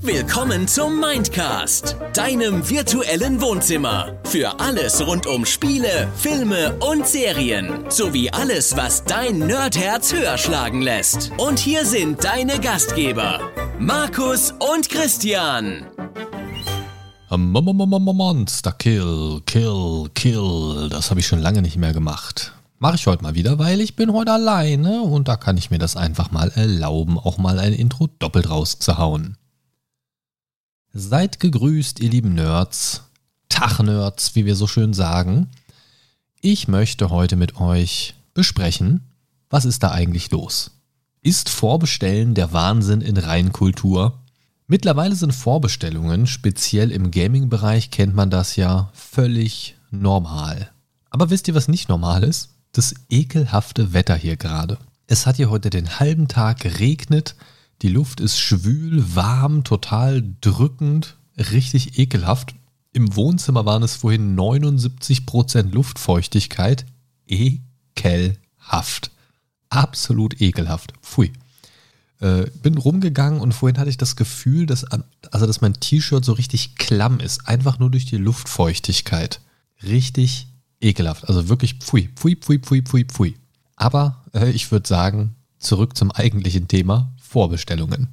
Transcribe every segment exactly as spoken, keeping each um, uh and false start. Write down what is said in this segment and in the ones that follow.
Willkommen zum Mindcast, deinem virtuellen Wohnzimmer. Für alles rund um Spiele, Filme und Serien. Sowie alles, was dein Nerdherz höher schlagen lässt. Und hier sind deine Gastgeber, Markus und Christian. Monster Kill, Kill, Kill. Das habe ich schon lange nicht mehr gemacht. Mache ich heute mal wieder, weil ich bin heute alleine. Und da kann ich mir das einfach mal erlauben, auch mal ein Intro doppelt rauszuhauen. Seid gegrüßt, ihr lieben Nerds, Tag-Nerds, wie wir so schön sagen. Ich möchte heute mit euch besprechen, was ist da eigentlich los? Ist Vorbestellen der Wahnsinn in Reinkultur? Mittlerweile sind Vorbestellungen, speziell im Gaming-Bereich kennt man das ja, völlig normal. Aber wisst ihr, was nicht normal ist? Das ekelhafte Wetter hier gerade. Es hat hier heute den halben Tag geregnet. Die Luft ist schwül, warm, total drückend, richtig ekelhaft. Im Wohnzimmer waren es vorhin neunundsiebzig Prozent Luftfeuchtigkeit. Ekelhaft. Absolut ekelhaft. Pfui. Äh, bin rumgegangen und vorhin hatte ich das Gefühl, dass, also dass mein T-Shirt so richtig klamm ist. Einfach nur durch die Luftfeuchtigkeit. Richtig ekelhaft. Also wirklich pfui, pfui, pfui, pfui, pfui, pfui. Aber äh, ich würde sagen, zurück zum eigentlichen Thema. Vorbestellungen.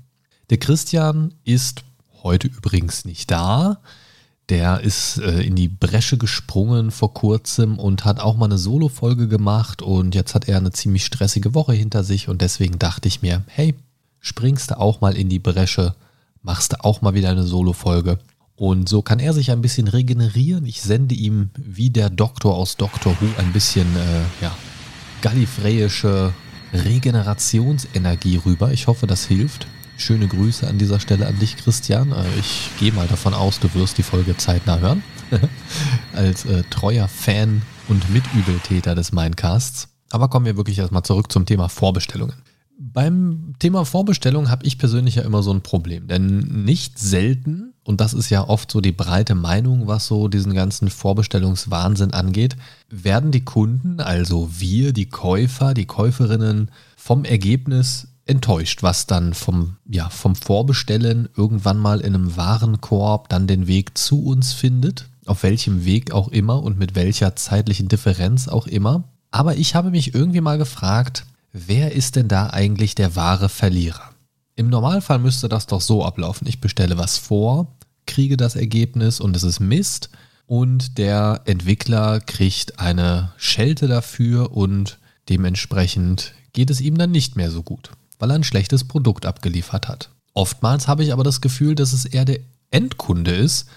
Der Christian ist heute übrigens nicht da. Der ist äh, in die Bresche gesprungen vor kurzem und hat auch mal eine Solo-Folge gemacht und jetzt hat er eine ziemlich stressige Woche hinter sich und deswegen dachte ich mir, hey, springst du auch mal in die Bresche, machst du auch mal wieder eine Solo-Folge und so kann er sich ein bisschen regenerieren. Ich sende ihm wie der Doktor aus Doctor Who ein bisschen äh, ja, gallifreyische Regenerationsenergie rüber. Ich hoffe, das hilft. Schöne Grüße an dieser Stelle an dich, Christian. Ich gehe mal davon aus, du wirst die Folge zeitnah hören. Als äh, treuer Fan und Mitübeltäter des Mindcasts. Aber kommen wir wirklich erstmal zurück zum Thema Vorbestellungen. Beim Thema Vorbestellung habe ich persönlich ja immer so ein Problem. Denn nicht selten, und das ist ja oft so die breite Meinung, was so diesen ganzen Vorbestellungswahnsinn angeht, werden die Kunden, also wir, die Käufer, die Käuferinnen, vom Ergebnis enttäuscht, was dann vom, ja, vom Vorbestellen irgendwann mal in einem Warenkorb dann den Weg zu uns findet, auf welchem Weg auch immer und mit welcher zeitlichen Differenz auch immer. Aber ich habe mich irgendwie mal gefragt, wer ist denn da eigentlich der wahre Verlierer? Im Normalfall müsste das doch so ablaufen. Ich bestelle was vor, kriege das Ergebnis und es ist Mist und der Entwickler kriegt eine Schelte dafür und dementsprechend geht es ihm dann nicht mehr so gut, weil er ein schlechtes Produkt abgeliefert hat. Oftmals habe ich aber das Gefühl, dass es eher der Endkunde ist,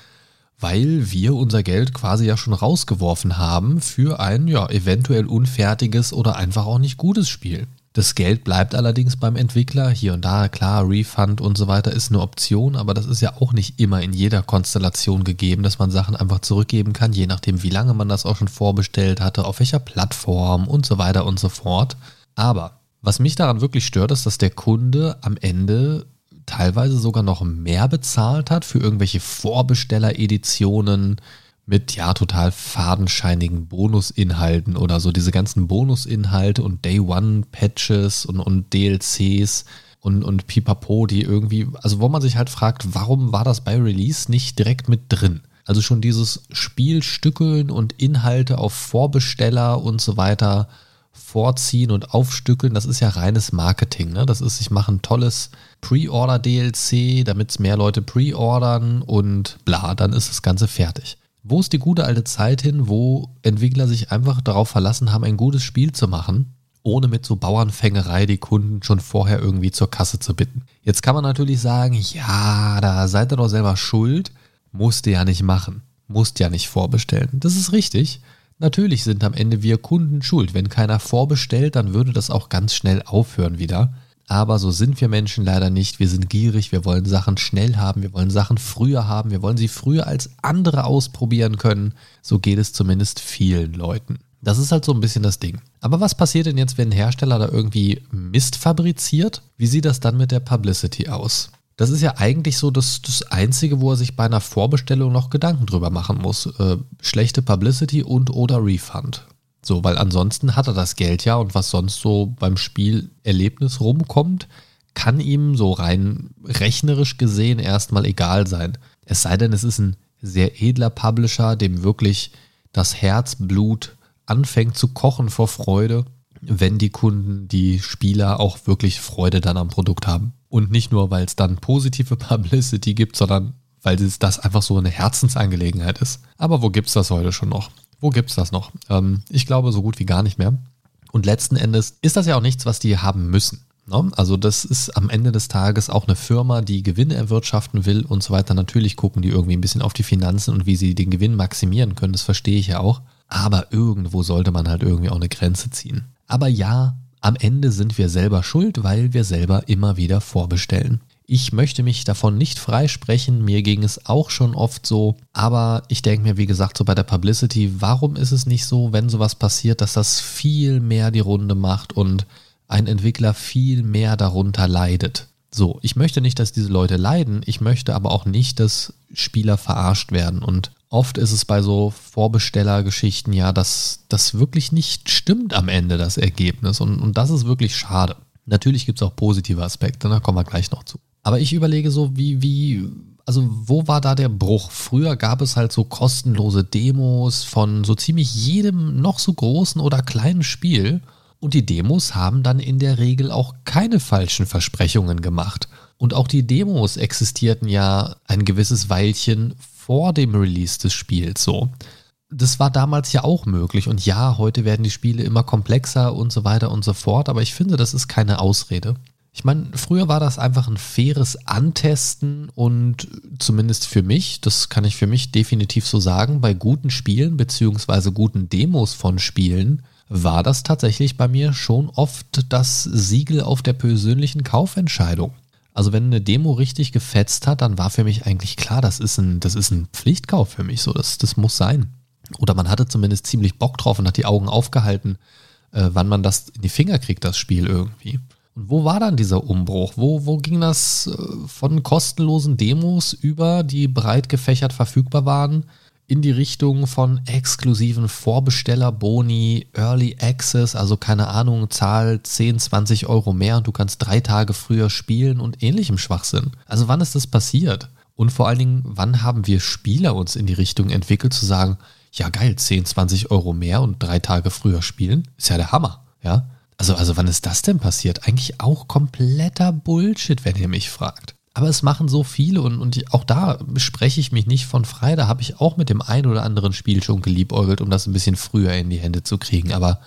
weil wir unser Geld quasi ja schon rausgeworfen haben für ein ja eventuell unfertiges oder einfach auch nicht gutes Spiel. Das Geld bleibt allerdings beim Entwickler, hier und da, klar, Refund und so weiter ist eine Option, aber das ist ja auch nicht immer in jeder Konstellation gegeben, dass man Sachen einfach zurückgeben kann, je nachdem wie lange man das auch schon vorbestellt hatte, auf welcher Plattform und so weiter und so fort. Aber was mich daran wirklich stört, ist, dass der Kunde am Ende teilweise sogar noch mehr bezahlt hat für irgendwelche Vorbesteller-Editionen mit ja total fadenscheinigen Bonusinhalten oder so. Diese ganzen Bonusinhalte und Day-One-Patches und, und D L Cs und, und Pipapo, die irgendwie, also wo man sich halt fragt, warum war das bei Release nicht direkt mit drin? Also schon dieses Spielstückeln und Inhalte auf Vorbesteller und so weiter vorziehen und aufstückeln, das ist ja reines Marketing, ne? Das ist, ich mache ein tolles Pre-Order-D L C, damit es mehr Leute pre-ordern und bla, dann ist das Ganze fertig. Wo ist die gute alte Zeit hin, wo Entwickler sich einfach darauf verlassen haben, ein gutes Spiel zu machen, ohne mit so Bauernfängerei die Kunden schon vorher irgendwie zur Kasse zu bitten? Jetzt kann man natürlich sagen, ja, da seid ihr doch selber schuld, musst ihr ja nicht machen, musst ja nicht vorbestellen. Das ist richtig. Natürlich sind am Ende wir Kunden schuld. Wenn keiner vorbestellt, dann würde das auch ganz schnell aufhören wieder. Aber so sind wir Menschen leider nicht. Wir sind gierig, wir wollen Sachen schnell haben, wir wollen Sachen früher haben, wir wollen sie früher als andere ausprobieren können. So geht es zumindest vielen Leuten. Das ist halt so ein bisschen das Ding. Aber was passiert denn jetzt, wenn ein Hersteller da irgendwie Mist fabriziert? Wie sieht das dann mit der Publicity aus? Das ist ja eigentlich so das, das Einzige, wo er sich bei einer Vorbestellung noch Gedanken drüber machen muss. Äh, schlechte Publicity und oder Refund. So, weil ansonsten hat er das Geld ja und was sonst so beim Spielerlebnis rumkommt, kann ihm so rein rechnerisch gesehen erstmal egal sein. Es sei denn, es ist ein sehr edler Publisher, dem wirklich das Herzblut anfängt zu kochen vor Freude, wenn die Kunden, die Spieler auch wirklich Freude dann am Produkt haben. Und nicht nur, weil es dann positive Publicity gibt, sondern weil das einfach so eine Herzensangelegenheit ist. Aber wo gibt's das heute schon noch? Wo gibt's das noch? Ähm, ich glaube, so gut wie gar nicht mehr. Und letzten Endes ist das ja auch nichts, was die haben müssen. Ne? Also das ist am Ende des Tages auch eine Firma, die Gewinne erwirtschaften will und so weiter. Natürlich gucken die irgendwie ein bisschen auf die Finanzen und wie sie den Gewinn maximieren können. Das verstehe ich ja auch. Aber irgendwo sollte man halt irgendwie auch eine Grenze ziehen. Aber ja, am Ende sind wir selber schuld, weil wir selber immer wieder vorbestellen. Ich möchte mich davon nicht freisprechen, mir ging es auch schon oft so, aber ich denke mir, wie gesagt, so bei der Publicity, warum ist es nicht so, wenn sowas passiert, dass das viel mehr die Runde macht und ein Entwickler viel mehr darunter leidet? So, ich möchte nicht, dass diese Leute leiden, ich möchte aber auch nicht, dass Spieler verarscht werden, und oft ist es bei so Vorbestellergeschichten ja, dass das wirklich nicht stimmt am Ende, das Ergebnis, und, und das ist wirklich schade. Natürlich gibt es auch positive Aspekte, da kommen wir gleich noch zu. Aber ich überlege so, wie, wie, also wo war da der Bruch? Früher gab es halt so kostenlose Demos von so ziemlich jedem noch so großen oder kleinen Spiel, und die Demos haben dann in der Regel auch keine falschen Versprechungen gemacht. Und auch die Demos existierten ja ein gewisses Weilchen vor dem Release des Spiels so. Das war damals ja auch möglich, und ja, heute werden die Spiele immer komplexer und so weiter und so fort, aber ich finde, das ist keine Ausrede. Ich meine, früher war das einfach ein faires Antesten, und zumindest für mich, das kann ich für mich definitiv so sagen, bei guten Spielen beziehungsweise guten Demos von Spielen war das tatsächlich bei mir schon oft das Siegel auf der persönlichen Kaufentscheidung. Also wenn eine Demo richtig gefetzt hat, dann war für mich eigentlich klar, das ist ein, das ist ein Pflichtkauf für mich, so, das, das muss sein. Oder man hatte zumindest ziemlich Bock drauf und hat die Augen aufgehalten, äh, wann man das in die Finger kriegt, das Spiel irgendwie. Und wo war dann dieser Umbruch? Wo, wo ging das äh, von kostenlosen Demos über, die breit gefächert verfügbar waren, in die Richtung von exklusiven Vorbesteller-Boni, Early Access, also keine Ahnung, zahl zehn, zwanzig Euro mehr und du kannst drei Tage früher spielen und ähnlichem Schwachsinn. Also wann ist das passiert? Und vor allen Dingen, wann haben wir Spieler uns in die Richtung entwickelt, zu sagen, ja geil, zehn, zwanzig Euro mehr und drei Tage früher spielen, ist ja der Hammer, ja? Also, also wann ist das denn passiert? Eigentlich auch kompletter Bullshit, wenn ihr mich fragt. Aber es machen so viele, und, und auch da spreche ich mich nicht von frei, da habe ich auch mit dem einen oder anderen Spiel schon geliebäugelt, um das ein bisschen früher in die Hände zu kriegen, aber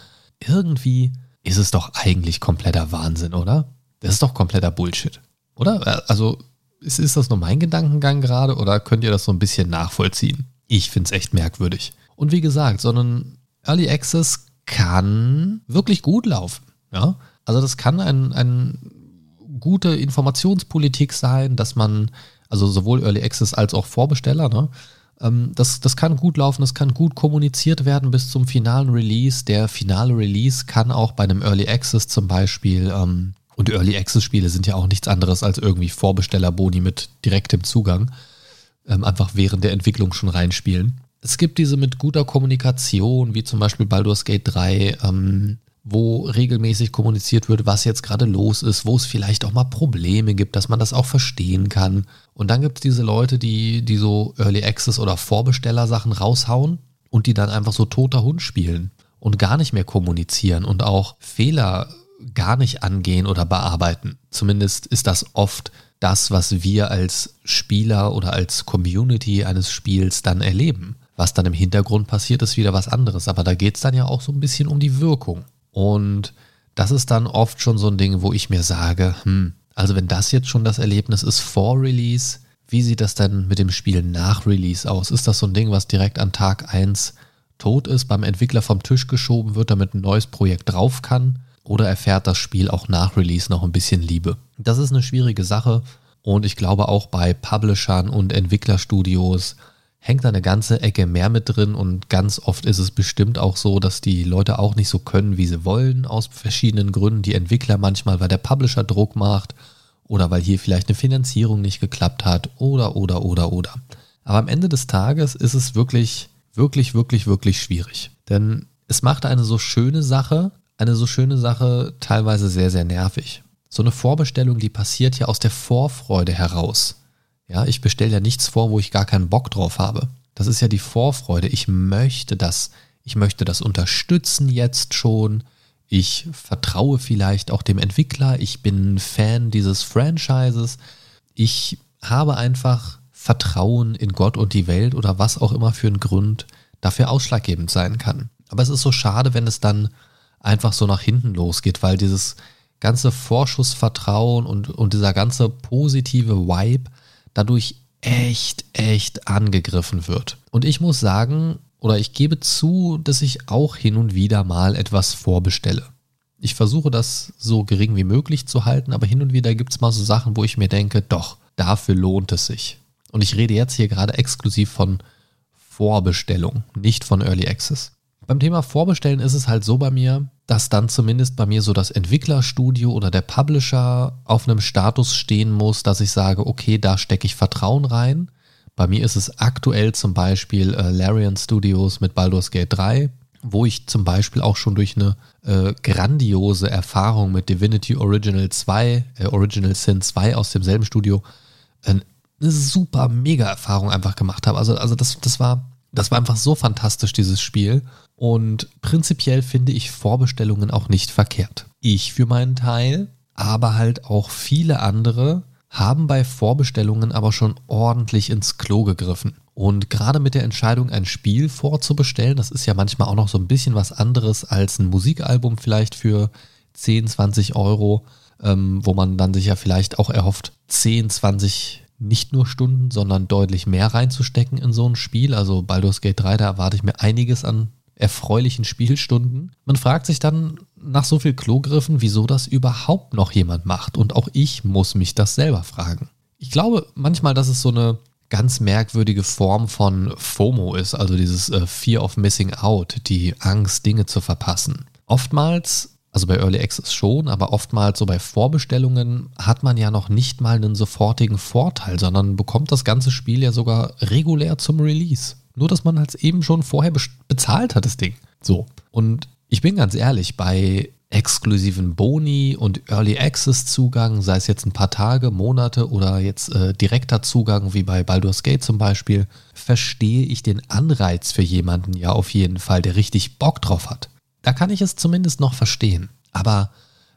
irgendwie ist es doch eigentlich kompletter Wahnsinn, oder? Das ist doch kompletter Bullshit, oder? Also ist, ist das nur mein Gedankengang gerade, oder könnt ihr das so ein bisschen nachvollziehen? Ich find's echt merkwürdig. Und wie gesagt, so ein Early Access kann wirklich gut laufen. Ja? Also das kann ein, ein gute Informationspolitik sein, dass man, also sowohl Early Access als auch Vorbesteller, ne? ähm, das, das kann gut laufen, das kann gut kommuniziert werden bis zum finalen Release. Der finale Release kann auch bei einem Early Access zum Beispiel, ähm, und Early Access Spiele sind ja auch nichts anderes als irgendwie Vorbesteller-Boni mit direktem Zugang, Ähm, einfach während der Entwicklung schon reinspielen. Es gibt diese mit guter Kommunikation, wie zum Beispiel Baldur's Gate drei, ähm, wo regelmäßig kommuniziert wird, was jetzt gerade los ist, wo es vielleicht auch mal Probleme gibt, dass man das auch verstehen kann. Und dann gibt es diese Leute, die, die so Early Access oder Vorbesteller-Sachen raushauen und die dann einfach so toter Hund spielen und gar nicht mehr kommunizieren und auch Fehler gar nicht angehen oder bearbeiten. Zumindest ist das oft das, was wir als Spieler oder als Community eines Spiels dann erleben. Was dann im Hintergrund passiert, ist wieder was anderes. Aber da geht es dann ja auch so ein bisschen um die Wirkung. Und das ist dann oft schon so ein Ding, wo ich mir sage, hm, also wenn das jetzt schon das Erlebnis ist vor Release, wie sieht das denn mit dem Spiel nach Release aus? Ist das so ein Ding, was direkt an Tag eins tot ist, beim Entwickler vom Tisch geschoben wird, damit ein neues Projekt drauf kann? Oder erfährt das Spiel auch nach Release noch ein bisschen Liebe? Das ist eine schwierige Sache, und ich glaube auch bei Publishern und Entwicklerstudios hängt da eine ganze Ecke mehr mit drin, und ganz oft ist es bestimmt auch so, dass die Leute auch nicht so können, wie sie wollen, aus verschiedenen Gründen. Die Entwickler manchmal, weil der Publisher Druck macht oder weil hier vielleicht eine Finanzierung nicht geklappt hat oder, oder, oder, oder. Aber am Ende des Tages ist es wirklich, wirklich, wirklich, wirklich schwierig. Denn es macht eine so schöne Sache, Eine so schöne Sache teilweise sehr, sehr nervig. so eine Vorbestellung, die passiert ja aus der Vorfreude heraus. Ja, ich bestelle ja nichts vor, wo ich gar keinen Bock drauf habe. Das ist ja die Vorfreude. Ich möchte das. Ich möchte das unterstützen jetzt schon. Ich vertraue vielleicht auch dem Entwickler. Ich bin Fan dieses Franchises. Ich habe einfach Vertrauen in Gott und die Welt oder was auch immer für einen Grund dafür ausschlaggebend sein kann. Aber es ist so schade, wenn es dann einfach so nach hinten losgeht, weil dieses ganze Vorschussvertrauen und, und dieser ganze positive Vibe dadurch echt, echt angegriffen wird. Und ich muss sagen, oder ich gebe zu, dass ich auch hin und wieder mal etwas vorbestelle. Ich versuche das so gering wie möglich zu halten, aber hin und wieder gibt es mal so Sachen, wo ich mir denke, doch, dafür lohnt es sich. Und ich rede jetzt hier gerade exklusiv von Vorbestellung, nicht von Early Access. Beim Thema Vorbestellen ist es halt so bei mir, dass dann zumindest bei mir so das Entwicklerstudio oder der Publisher auf einem Status stehen muss, dass ich sage, okay, da stecke ich Vertrauen rein. Bei mir ist es aktuell zum Beispiel äh, Larian Studios mit Baldur's Gate drei, wo ich zum Beispiel auch schon durch eine äh, grandiose Erfahrung mit Divinity Original zwei, äh, Original Sin zwei aus demselben Studio äh, eine super mega Erfahrung einfach gemacht habe. Also, also das, das war... Das war einfach so fantastisch, dieses Spiel. Und prinzipiell finde ich Vorbestellungen auch nicht verkehrt. Ich für meinen Teil, aber halt auch viele andere, haben bei Vorbestellungen aber schon ordentlich ins Klo gegriffen. Und gerade mit der Entscheidung, ein Spiel vorzubestellen, das ist ja manchmal auch noch so ein bisschen was anderes als ein Musikalbum vielleicht für zehn, zwanzig Euro, ähm, wo man dann sich ja vielleicht auch erhofft, zehn, zwanzig Euro. Nicht nur Stunden, sondern deutlich mehr reinzustecken in so ein Spiel. Also Baldur's Gate drei, da erwarte ich mir einiges an erfreulichen Spielstunden. Man fragt sich dann nach so viel Klogriffen, wieso das überhaupt noch jemand macht. Und auch ich muss mich das selber fragen. Ich glaube manchmal, dass es so eine ganz merkwürdige Form von FOMO ist, also dieses äh, Fear of Missing Out, die Angst, Dinge zu verpassen. Oftmals... Also bei Early Access schon, aber oftmals so bei Vorbestellungen hat man ja noch nicht mal einen sofortigen Vorteil, sondern bekommt das ganze Spiel ja sogar regulär zum Release. Nur, dass man halt eben schon vorher be- bezahlt hat, das Ding. So. Und ich bin ganz ehrlich, bei exklusiven Boni und Early Access Zugang, sei es jetzt ein paar Tage, Monate oder jetzt äh, direkter Zugang wie bei Baldur's Gate zum Beispiel, verstehe ich den Anreiz für jemanden ja auf jeden Fall, der richtig Bock drauf hat. Da kann ich es zumindest noch verstehen. Aber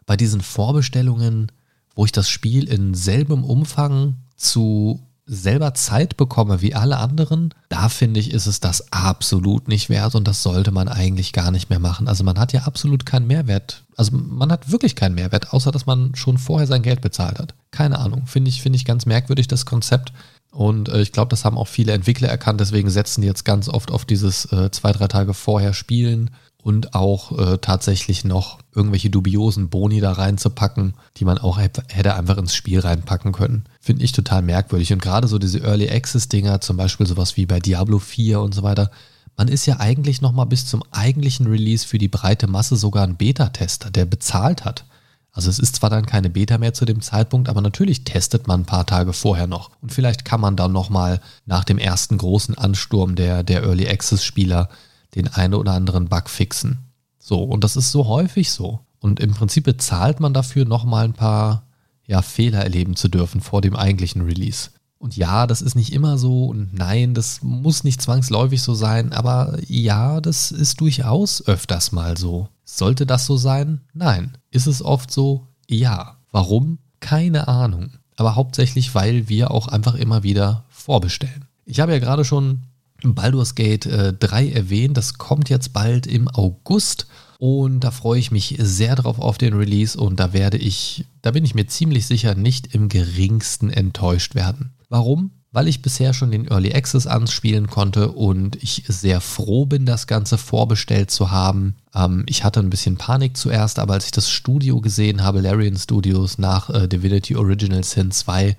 bei diesen Vorbestellungen, wo ich das Spiel in selbem Umfang zu selber Zeit bekomme wie alle anderen, da finde ich, ist es das absolut nicht wert und das sollte man eigentlich gar nicht mehr machen. Also man hat ja absolut keinen Mehrwert. Also man hat wirklich keinen Mehrwert, außer dass man schon vorher sein Geld bezahlt hat. Keine Ahnung, finde ich, finde ich ganz merkwürdig, das Konzept. Und äh, ich glaube, das haben auch viele Entwickler erkannt, deswegen setzen die jetzt ganz oft auf dieses äh, zwei, drei Tage vorher Spielen. Und auch äh, tatsächlich noch irgendwelche dubiosen Boni da reinzupacken, die man auch hätte einfach ins Spiel reinpacken können. Finde ich total merkwürdig. Und gerade so diese Early Access-Dinger, zum Beispiel sowas wie bei Diablo vier und so weiter, man ist ja eigentlich nochmal bis zum eigentlichen Release für die breite Masse sogar ein Beta-Tester, der bezahlt hat. Also es ist zwar dann keine Beta mehr zu dem Zeitpunkt, aber natürlich testet man ein paar Tage vorher noch. Und vielleicht kann man dann nochmal nach dem ersten großen Ansturm der, der Early Access-Spieler den einen oder anderen Bug fixen. So, und das ist so häufig so. Und im Prinzip bezahlt man dafür, nochmal ein paar ja, Fehler erleben zu dürfen vor dem eigentlichen Release. Und ja, das ist nicht immer so und nein, das muss nicht zwangsläufig so sein, aber ja, das ist durchaus öfters mal so. Sollte das so sein? Nein. Ist es oft so? Ja. Warum? Keine Ahnung. Aber hauptsächlich, weil wir auch einfach immer wieder vorbestellen. Ich habe ja gerade schon Baldur's Gate äh, drei erwähnt, das kommt jetzt bald im August und da freue ich mich sehr drauf auf den Release und da werde ich, da bin ich mir ziemlich sicher, nicht im geringsten enttäuscht werden. Warum? Weil ich bisher schon den Early Access anspielen konnte und ich sehr froh bin, das Ganze vorbestellt zu haben. Ähm, ich hatte ein bisschen Panik zuerst, aber als ich das Studio gesehen habe, Larian Studios nach äh, Divinity Original Sin zwei,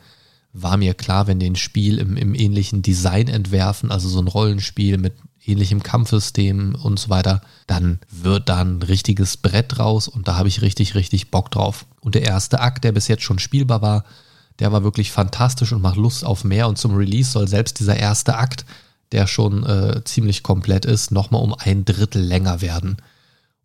war mir klar, wenn die ein Spiel im, im ähnlichen Design entwerfen, also so ein Rollenspiel mit ähnlichem Kampfsystem und so weiter, dann wird da ein richtiges Brett draus und da habe ich richtig, richtig Bock drauf. Und der erste Akt, der bis jetzt schon spielbar war, der war wirklich fantastisch und macht Lust auf mehr und zum Release soll selbst dieser erste Akt, der schon äh, ziemlich komplett ist, nochmal um ein Drittel länger werden.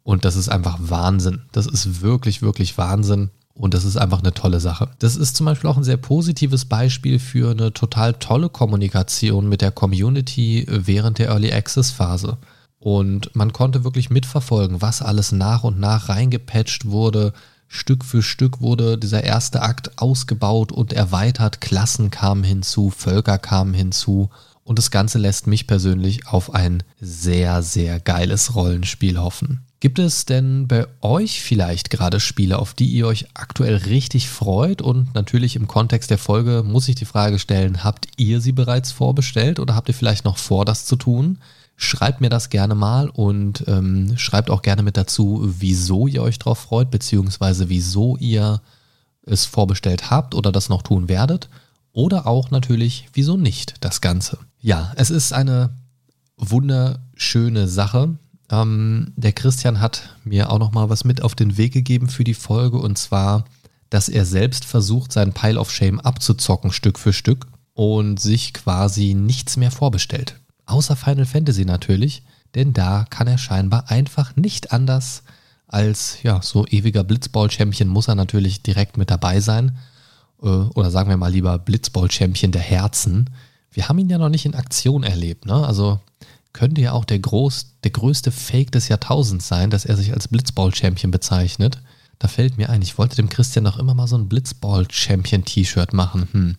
Und das ist einfach Wahnsinn. Das ist wirklich, wirklich Wahnsinn. Und das ist einfach eine tolle Sache. Das ist zum Beispiel auch ein sehr positives Beispiel für eine total tolle Kommunikation mit der Community während der Early Access Phase. Und man konnte wirklich mitverfolgen, was alles nach und nach reingepatcht wurde. Stück für Stück wurde dieser erste Akt ausgebaut und erweitert. Klassen kamen hinzu, Völker kamen hinzu. Und das Ganze lässt mich persönlich auf ein sehr, sehr geiles Rollenspiel hoffen. Gibt es denn bei euch vielleicht gerade Spiele, auf die ihr euch aktuell richtig freut? Und natürlich im Kontext der Folge muss ich die Frage stellen, habt ihr sie bereits vorbestellt oder habt ihr vielleicht noch vor, das zu tun? Schreibt mir das gerne mal und ähm, schreibt auch gerne mit dazu, wieso ihr euch drauf freut, beziehungsweise wieso ihr es vorbestellt habt oder das noch tun werdet. Oder auch natürlich, wieso nicht das Ganze. Ja, es ist eine wunderschöne Sache. Ähm, der Christian hat mir auch nochmal was mit auf den Weg gegeben für die Folge. Und zwar, dass er selbst versucht, seinen Pile of Shame abzuzocken, Stück für Stück. Und sich quasi nichts mehr vorbestellt. Außer Final Fantasy natürlich. Denn da kann er scheinbar einfach nicht anders als, ja, so ewiger Blitzball-Champion muss er natürlich direkt mit dabei sein. Oder sagen wir mal lieber Blitzball-Champion der Herzen. Wir haben ihn ja noch nicht in Aktion erlebt, ne? Also könnte ja auch der, groß, der größte Fake des Jahrtausends sein, dass er sich als Blitzball-Champion bezeichnet. Da fällt mir ein, ich wollte dem Christian noch immer mal so ein Blitzball-Champion-T-Shirt machen. Hm.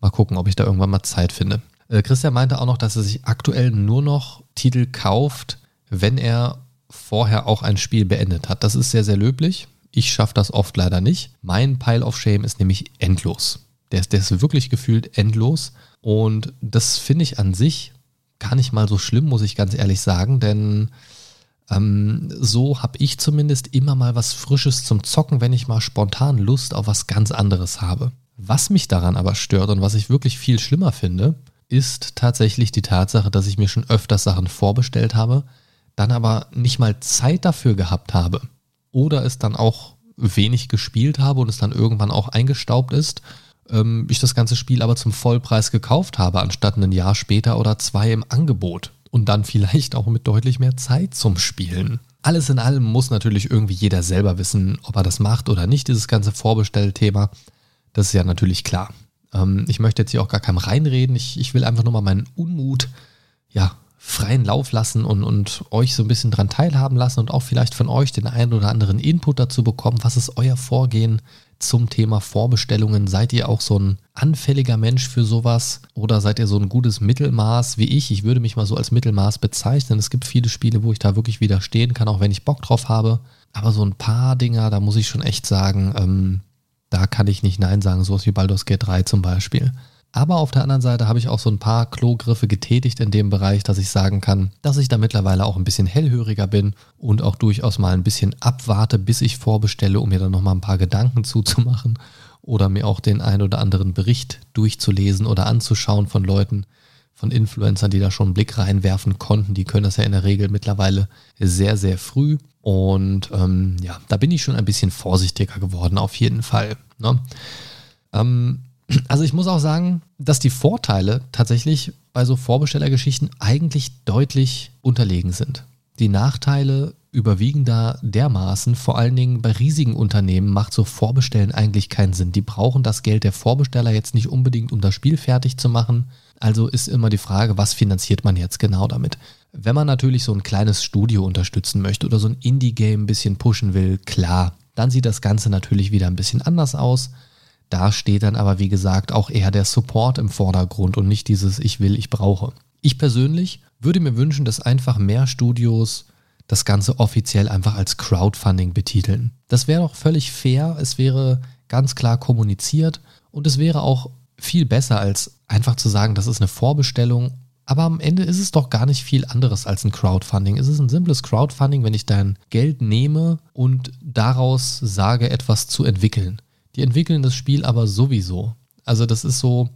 Mal gucken, ob ich da irgendwann mal Zeit finde. Äh, Christian meinte auch noch, dass er sich aktuell nur noch Titel kauft, wenn er vorher auch ein Spiel beendet hat. Das ist sehr, sehr löblich. Ich schaffe das oft leider nicht. Mein Pile of Shame ist nämlich endlos. Der ist, der ist wirklich gefühlt endlos. Und das finde ich an sich gar nicht mal so schlimm, muss ich ganz ehrlich sagen. Denn ähm, so habe ich zumindest immer mal was Frisches zum Zocken, wenn ich mal spontan Lust auf was ganz anderes habe. Was mich daran aber stört und was ich wirklich viel schlimmer finde, ist tatsächlich die Tatsache, dass ich mir schon öfters Sachen vorbestellt habe, dann aber nicht mal Zeit dafür gehabt habe. Oder es dann auch wenig gespielt habe und es dann irgendwann auch eingestaubt ist, ähm, ich das ganze Spiel aber zum Vollpreis gekauft habe, anstatt ein Jahr später oder zwei im Angebot. Und dann vielleicht auch mit deutlich mehr Zeit zum Spielen. Alles in allem muss natürlich irgendwie jeder selber wissen, ob er das macht oder nicht, dieses ganze Vorbestellthema. Das ist ja natürlich klar. Ähm, ich möchte jetzt hier auch gar keinem reinreden. Ich, ich will einfach nur mal meinen Unmut, ja, freien Lauf lassen und, und euch so ein bisschen dran teilhaben lassen und auch vielleicht von euch den einen oder anderen Input dazu bekommen. Was ist euer Vorgehen zum Thema Vorbestellungen? Seid ihr auch so ein anfälliger Mensch für sowas oder seid ihr so ein gutes Mittelmaß wie ich? Ich würde mich mal so als Mittelmaß bezeichnen. Es gibt viele Spiele, wo ich da wirklich widerstehen kann, auch wenn ich Bock drauf habe. Aber so ein paar Dinger, da muss ich schon echt sagen, ähm, da kann ich nicht Nein sagen, sowas wie Baldur's Gate drei zum Beispiel. Aber auf der anderen Seite habe ich auch so ein paar Klogriffe getätigt in dem Bereich, dass ich sagen kann, dass ich da mittlerweile auch ein bisschen hellhöriger bin und auch durchaus mal ein bisschen abwarte, bis ich vorbestelle, um mir dann nochmal ein paar Gedanken zuzumachen oder mir auch den ein oder anderen Bericht durchzulesen oder anzuschauen von Leuten, von Influencern, die da schon einen Blick reinwerfen konnten. Die können das ja in der Regel mittlerweile sehr, sehr früh. Und ähm, ja, da bin ich schon ein bisschen vorsichtiger geworden, auf jeden Fall. Ne? Ähm... Also ich muss auch sagen, dass die Vorteile tatsächlich bei so Vorbestellergeschichten eigentlich deutlich unterlegen sind. Die Nachteile überwiegen da dermaßen, vor allen Dingen bei riesigen Unternehmen macht so Vorbestellen eigentlich keinen Sinn. Die brauchen das Geld der Vorbesteller jetzt nicht unbedingt, um das Spiel fertig zu machen. Also ist immer die Frage, was finanziert man jetzt genau damit? Wenn man natürlich so ein kleines Studio unterstützen möchte oder so ein Indie-Game ein bisschen pushen will, klar, dann sieht das Ganze natürlich wieder ein bisschen anders aus. Da steht dann aber, wie gesagt, auch eher der Support im Vordergrund und nicht dieses Ich will, ich brauche. Ich persönlich würde mir wünschen, dass einfach mehr Studios das Ganze offiziell einfach als Crowdfunding betiteln. Das wäre doch völlig fair, es wäre ganz klar kommuniziert und es wäre auch viel besser, als einfach zu sagen, das ist eine Vorbestellung. Aber am Ende ist es doch gar nicht viel anderes als ein Crowdfunding. Es ist ein simples Crowdfunding, wenn ich dein Geld nehme und daraus sage, etwas zu entwickeln. Die entwickeln das Spiel aber sowieso. Also das ist so,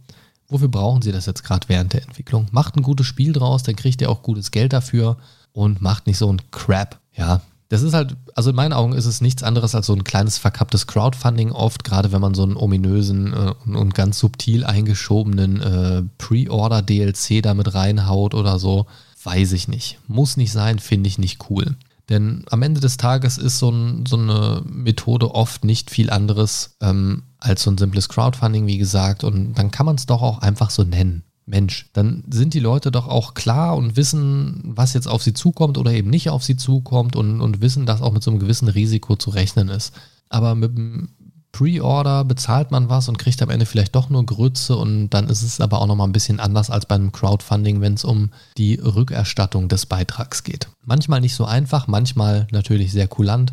wofür brauchen sie das jetzt gerade während der Entwicklung? Macht ein gutes Spiel draus, dann kriegt ihr auch gutes Geld dafür und macht nicht so ein Crap. Ja, das ist halt, also in meinen Augen ist es nichts anderes als so ein kleines verkapptes Crowdfunding oft, gerade wenn man so einen ominösen äh, und ganz subtil eingeschobenen äh, Pre-Order-D L C damit reinhaut oder so. Weiß ich nicht. Muss nicht sein, finde ich nicht cool. Denn am Ende des Tages ist so, ein, so eine Methode oft nicht viel anderes ähm, als so ein simples Crowdfunding, wie gesagt. Und dann kann man es doch auch einfach so nennen. Mensch, dann sind die Leute doch auch klar und wissen, was jetzt auf sie zukommt oder eben nicht auf sie zukommt und, und wissen, dass auch mit so einem gewissen Risiko zu rechnen ist. Aber mit dem Pre-Order bezahlt man was und kriegt am Ende vielleicht doch nur Grütze und dann ist es aber auch nochmal ein bisschen anders als bei einem Crowdfunding, wenn es um die Rückerstattung des Beitrags geht. Manchmal nicht so einfach, manchmal natürlich sehr kulant.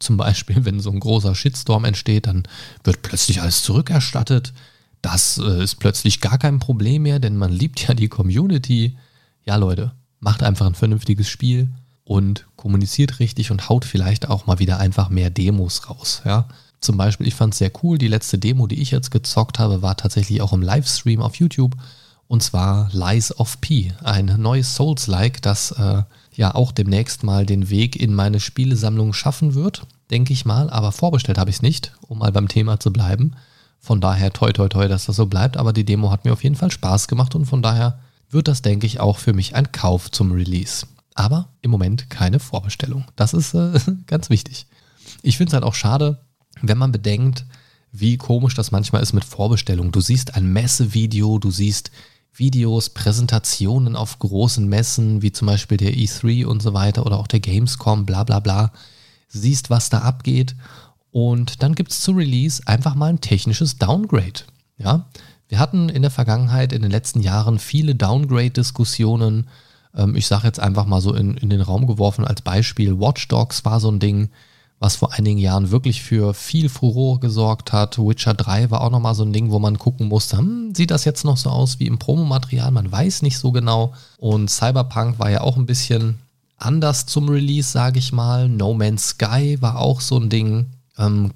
Zum Beispiel, wenn so ein großer Shitstorm entsteht, dann wird plötzlich alles zurückerstattet. Das ist plötzlich gar kein Problem mehr, denn man liebt ja die Community. Ja, Leute, macht einfach ein vernünftiges Spiel und kommuniziert richtig und haut vielleicht auch mal wieder einfach mehr Demos raus. Ja? Zum Beispiel, ich fand es sehr cool, die letzte Demo, die ich jetzt gezockt habe, war tatsächlich auch im Livestream auf YouTube. Und zwar Lies of P, ein neues Souls-like, das äh, ja auch demnächst mal den Weg in meine Spielesammlung schaffen wird, denke ich mal. Aber vorbestellt habe ich es nicht, um mal beim Thema zu bleiben. Von daher toi toi toi, dass das so bleibt, aber die Demo hat mir auf jeden Fall Spaß gemacht und von daher wird das, denke ich, auch für mich ein Kauf zum Release. Aber im Moment keine Vorbestellung. Das ist äh, ganz wichtig. Ich finde es halt auch schade, wenn man bedenkt, wie komisch das manchmal ist mit Vorbestellung. Du siehst ein Messevideo, du siehst Videos, Präsentationen auf großen Messen, wie zum Beispiel der E drei und so weiter oder auch der Gamescom, bla bla bla. Siehst, was da abgeht. Und dann gibt es zu Release einfach mal ein technisches Downgrade. Ja? Wir hatten in der Vergangenheit, in den letzten Jahren, viele Downgrade-Diskussionen. Ähm, ich sage jetzt einfach mal so in, in den Raum geworfen als Beispiel. Watch Dogs war so ein Ding, was vor einigen Jahren wirklich für viel Furore gesorgt hat. Witcher drei war auch nochmal so ein Ding, wo man gucken musste, hm, sieht das jetzt noch so aus wie im Promomaterial? Man weiß nicht so genau. Und Cyberpunk war ja auch ein bisschen anders zum Release, sage ich mal. No Man's Sky war auch so ein Ding,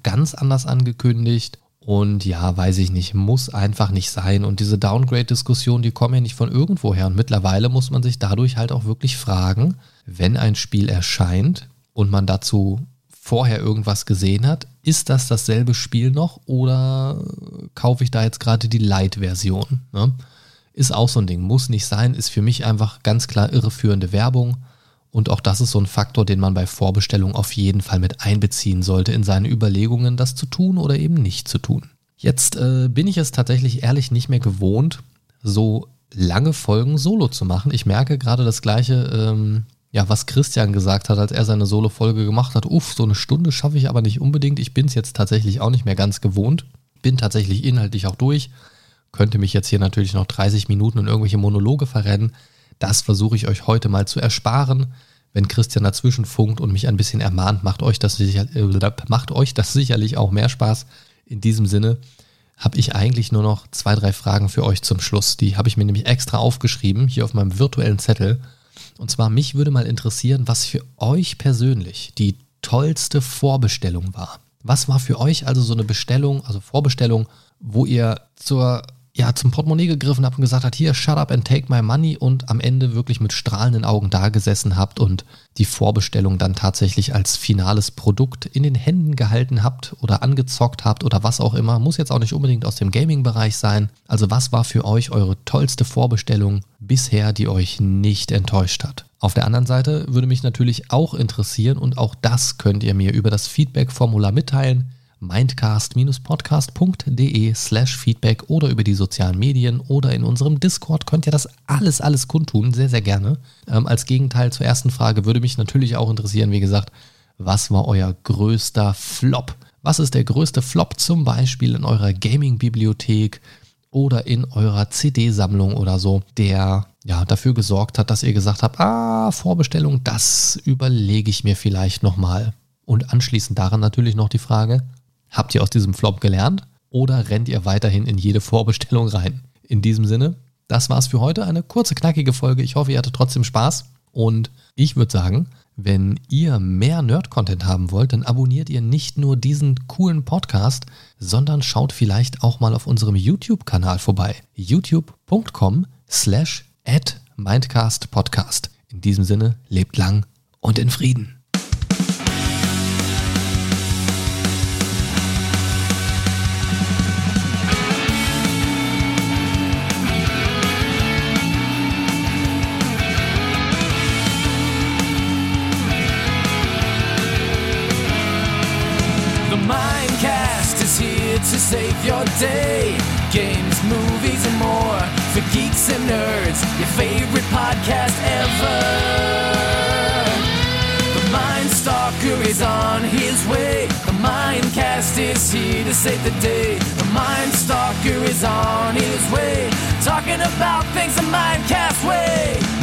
ganz anders angekündigt und ja, weiß ich nicht, muss einfach nicht sein und diese Downgrade-Diskussion, die kommen ja nicht von irgendwoher und mittlerweile muss man sich dadurch halt auch wirklich fragen, wenn ein Spiel erscheint und man dazu vorher irgendwas gesehen hat, ist das dasselbe Spiel noch oder kaufe ich da jetzt gerade die Light-Version? Ne? Ist auch so ein Ding, muss nicht sein, ist für mich einfach ganz klar irreführende Werbung. Und auch das ist so ein Faktor, den man bei Vorbestellung auf jeden Fall mit einbeziehen sollte in seine Überlegungen, das zu tun oder eben nicht zu tun. Jetzt äh, bin ich es tatsächlich ehrlich nicht mehr gewohnt, so lange Folgen solo zu machen. Ich merke gerade das Gleiche, ähm, ja, was Christian gesagt hat, als er seine Solo-Folge gemacht hat. Uff, so eine Stunde schaffe ich aber nicht unbedingt. Ich bin es jetzt tatsächlich auch nicht mehr ganz gewohnt. Bin tatsächlich inhaltlich auch durch. Könnte mich jetzt hier natürlich noch dreißig Minuten in irgendwelche Monologe verrennen. Das versuche ich euch heute mal zu ersparen, wenn Christian dazwischen funkt und mich ein bisschen ermahnt, macht euch das, sicher, äh, macht euch das sicherlich auch mehr Spaß. In diesem Sinne habe ich eigentlich nur noch zwei, drei Fragen für euch zum Schluss. Die habe ich mir nämlich extra aufgeschrieben, hier auf meinem virtuellen Zettel. Und zwar, mich würde mal interessieren, was für euch persönlich die tollste Vorbestellung war. Was war für euch also so eine Bestellung, also Vorbestellung, wo ihr zur... ja, zum Portemonnaie gegriffen habt und gesagt habt, hier, shut up and take my money und am Ende wirklich mit strahlenden Augen da gesessen habt und die Vorbestellung dann tatsächlich als finales Produkt in den Händen gehalten habt oder angezockt habt oder was auch immer. Muss jetzt auch nicht unbedingt aus dem Gaming-Bereich sein. Also was war für euch eure tollste Vorbestellung bisher, die euch nicht enttäuscht hat? Auf der anderen Seite würde mich natürlich auch interessieren und auch das könnt ihr mir über das Feedback-Formular mitteilen. mindcast-podcast.de slash feedback oder über die sozialen Medien oder in unserem Discord könnt ihr das alles, alles kundtun, sehr, sehr gerne. Ähm, als Gegenteil zur ersten Frage würde mich natürlich auch interessieren, wie gesagt, was war euer größter Flop? Was ist der größte Flop zum Beispiel in eurer Gaming-Bibliothek oder in eurer C D-Sammlung oder so, der ja dafür gesorgt hat, dass ihr gesagt habt, ah, Vorbestellung, das überlege ich mir vielleicht nochmal. Und anschließend daran natürlich noch die Frage, habt ihr aus diesem Flop gelernt oder rennt ihr weiterhin in jede Vorbestellung rein? In diesem Sinne, das war's für heute. Eine kurze, knackige Folge. Ich hoffe, ihr hattet trotzdem Spaß. Und ich würde sagen, wenn ihr mehr Nerd-Content haben wollt, dann abonniert ihr nicht nur diesen coolen Podcast, sondern schaut vielleicht auch mal auf unserem YouTube-Kanal vorbei. youtube.com slash at mindcastpodcast. In diesem Sinne, lebt lang und in Frieden. day. Games, movies, and more. For geeks and nerds, your favorite podcast ever. The Mindstalker is on his way. The Mindcast is here to save the day. The Mindstalker is on his way. Talking about things the Mindcast way.